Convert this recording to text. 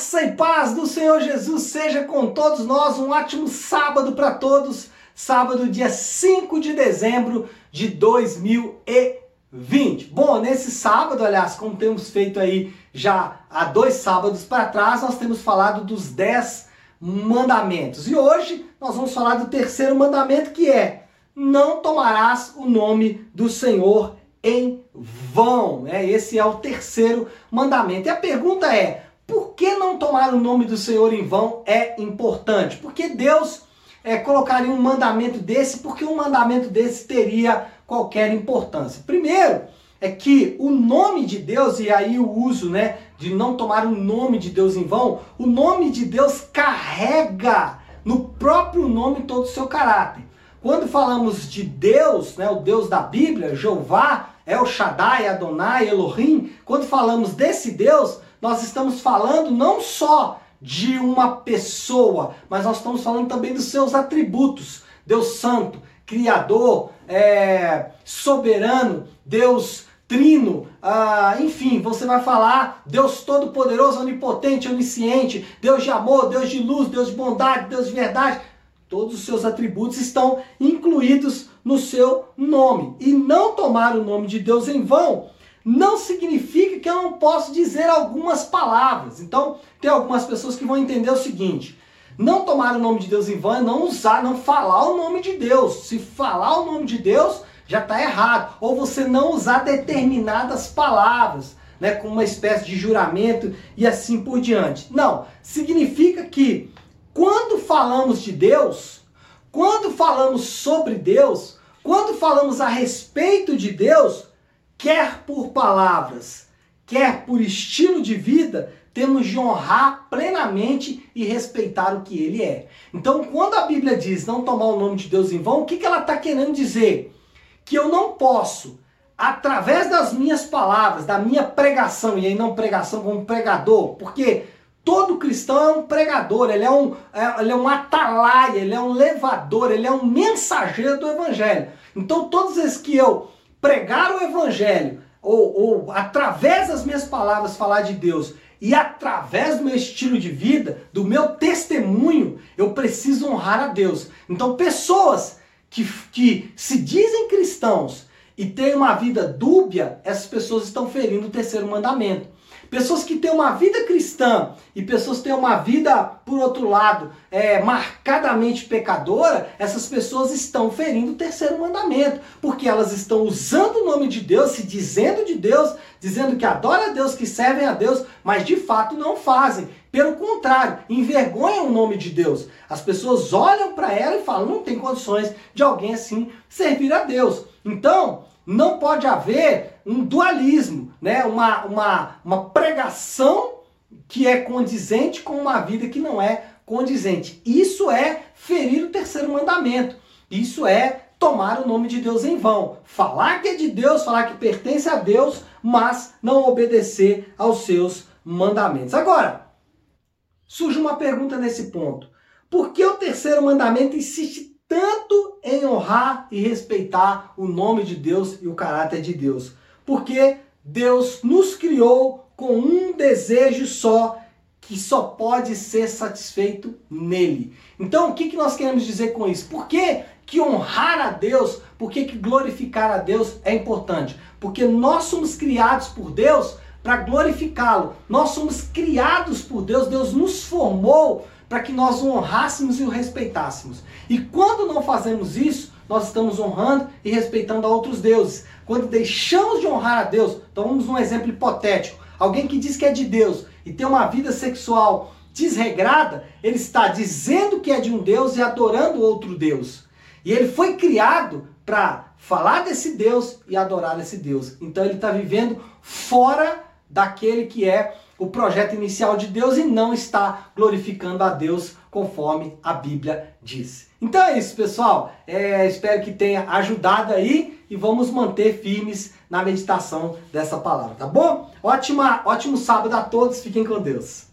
Graça e paz do Senhor Jesus seja com todos nós, um ótimo sábado para todos, sábado dia 5 de dezembro de 2020. Bom, nesse sábado, aliás, como temos feito aí já há 2 sábados para trás, nós temos falado dos 10 mandamentos. E hoje nós vamos falar do 3º mandamento, que é: não tomarás o nome do Senhor em vão. Esse é o 3º mandamento. E a pergunta é: por que não tomar o nome do Senhor em vão é importante? Por que Deus colocaria um mandamento desse? Porque um mandamento desse teria qualquer importância? Primeiro, é que o nome de Deus, e aí o uso de não tomar o nome de Deus em vão, o nome de Deus carrega no próprio nome todo o seu caráter. Quando falamos de Deus, o Deus da Bíblia, Jeová, El Shaddai, Adonai, Elohim, quando falamos desse Deus, nós estamos falando não só de uma pessoa, mas nós estamos falando também dos seus atributos. Deus Santo, Criador, Soberano, Deus Trino, enfim, você vai falar Deus Todo-Poderoso, Onipotente, Onisciente, Deus de amor, Deus de luz, Deus de bondade, Deus de verdade. Todos os seus atributos estão incluídos no seu nome. E não tomar o nome de Deus em vão não significa que eu não posso dizer algumas palavras. Então, tem algumas pessoas que vão entender o seguinte: não tomar o nome de Deus em vão é não usar, não falar o nome de Deus. Se falar o nome de Deus, já está errado. Ou você não usar determinadas palavras, com uma espécie de juramento e assim por diante. Não, significa que quando falamos de Deus, quando falamos sobre Deus, quando falamos a respeito de Deus, quer por palavras, quer por estilo de vida, temos de honrar plenamente e respeitar o que ele é. Então, quando a Bíblia diz não tomar o nome de Deus em vão, o que ela está querendo dizer? Que eu não posso, através das minhas palavras, da minha pregação, e aí não pregação como pregador, porque todo cristão é um pregador, ele é um atalaia, ele é um levador, ele é um mensageiro do evangelho. Então, todas as vezes que eu pregar o evangelho, ou através das minhas palavras falar de Deus, e através do meu estilo de vida, do meu testemunho, eu preciso honrar a Deus. Então, pessoas que se dizem cristãos e têm uma vida dúbia, essas pessoas estão ferindo o 3º mandamento. Pessoas que têm uma vida cristã e pessoas que têm uma vida, por outro lado, marcadamente pecadora, essas pessoas estão ferindo o 3º mandamento, porque elas estão usando o nome de Deus, se dizendo de Deus, dizendo que adoram a Deus, que servem a Deus, mas de fato não fazem. Pelo contrário, envergonham o nome de Deus. As pessoas olham para ela e falam: não tem condições de alguém assim servir a Deus. Então, não pode haver um dualismo, uma pregação que é condizente com uma vida que não é condizente. Isso é ferir o 3º mandamento. Isso é tomar o nome de Deus em vão. Falar que é de Deus, falar que pertence a Deus, mas não obedecer aos seus mandamentos. Agora, surge uma pergunta nesse ponto: por que o 3º mandamento insiste tanto em honrar e respeitar o nome de Deus e o caráter de Deus? Porque Deus nos criou com um desejo só, que só pode ser satisfeito nele. Então, o que nós queremos dizer com isso? Por que que honrar a Deus, por que que glorificar a Deus é importante? Porque nós somos criados por Deus para glorificá-lo. Nós somos criados por Deus, Deus nos formou para que nós o honrássemos e o respeitássemos. E quando não fazemos isso, nós estamos honrando e respeitando a outros deuses. Quando deixamos de honrar a Deus, tomamos um exemplo hipotético: alguém que diz que é de Deus e tem uma vida sexual desregrada, ele está dizendo que é de um Deus e adorando outro Deus. E ele foi criado para falar desse Deus e adorar esse Deus. Então ele está vivendo fora daquele que é o projeto inicial de Deus e não está glorificando a Deus conforme a Bíblia diz. Então é isso, pessoal. Espero que tenha ajudado aí e vamos manter firmes na meditação dessa palavra, tá bom? Ótimo sábado a todos. Fiquem com Deus.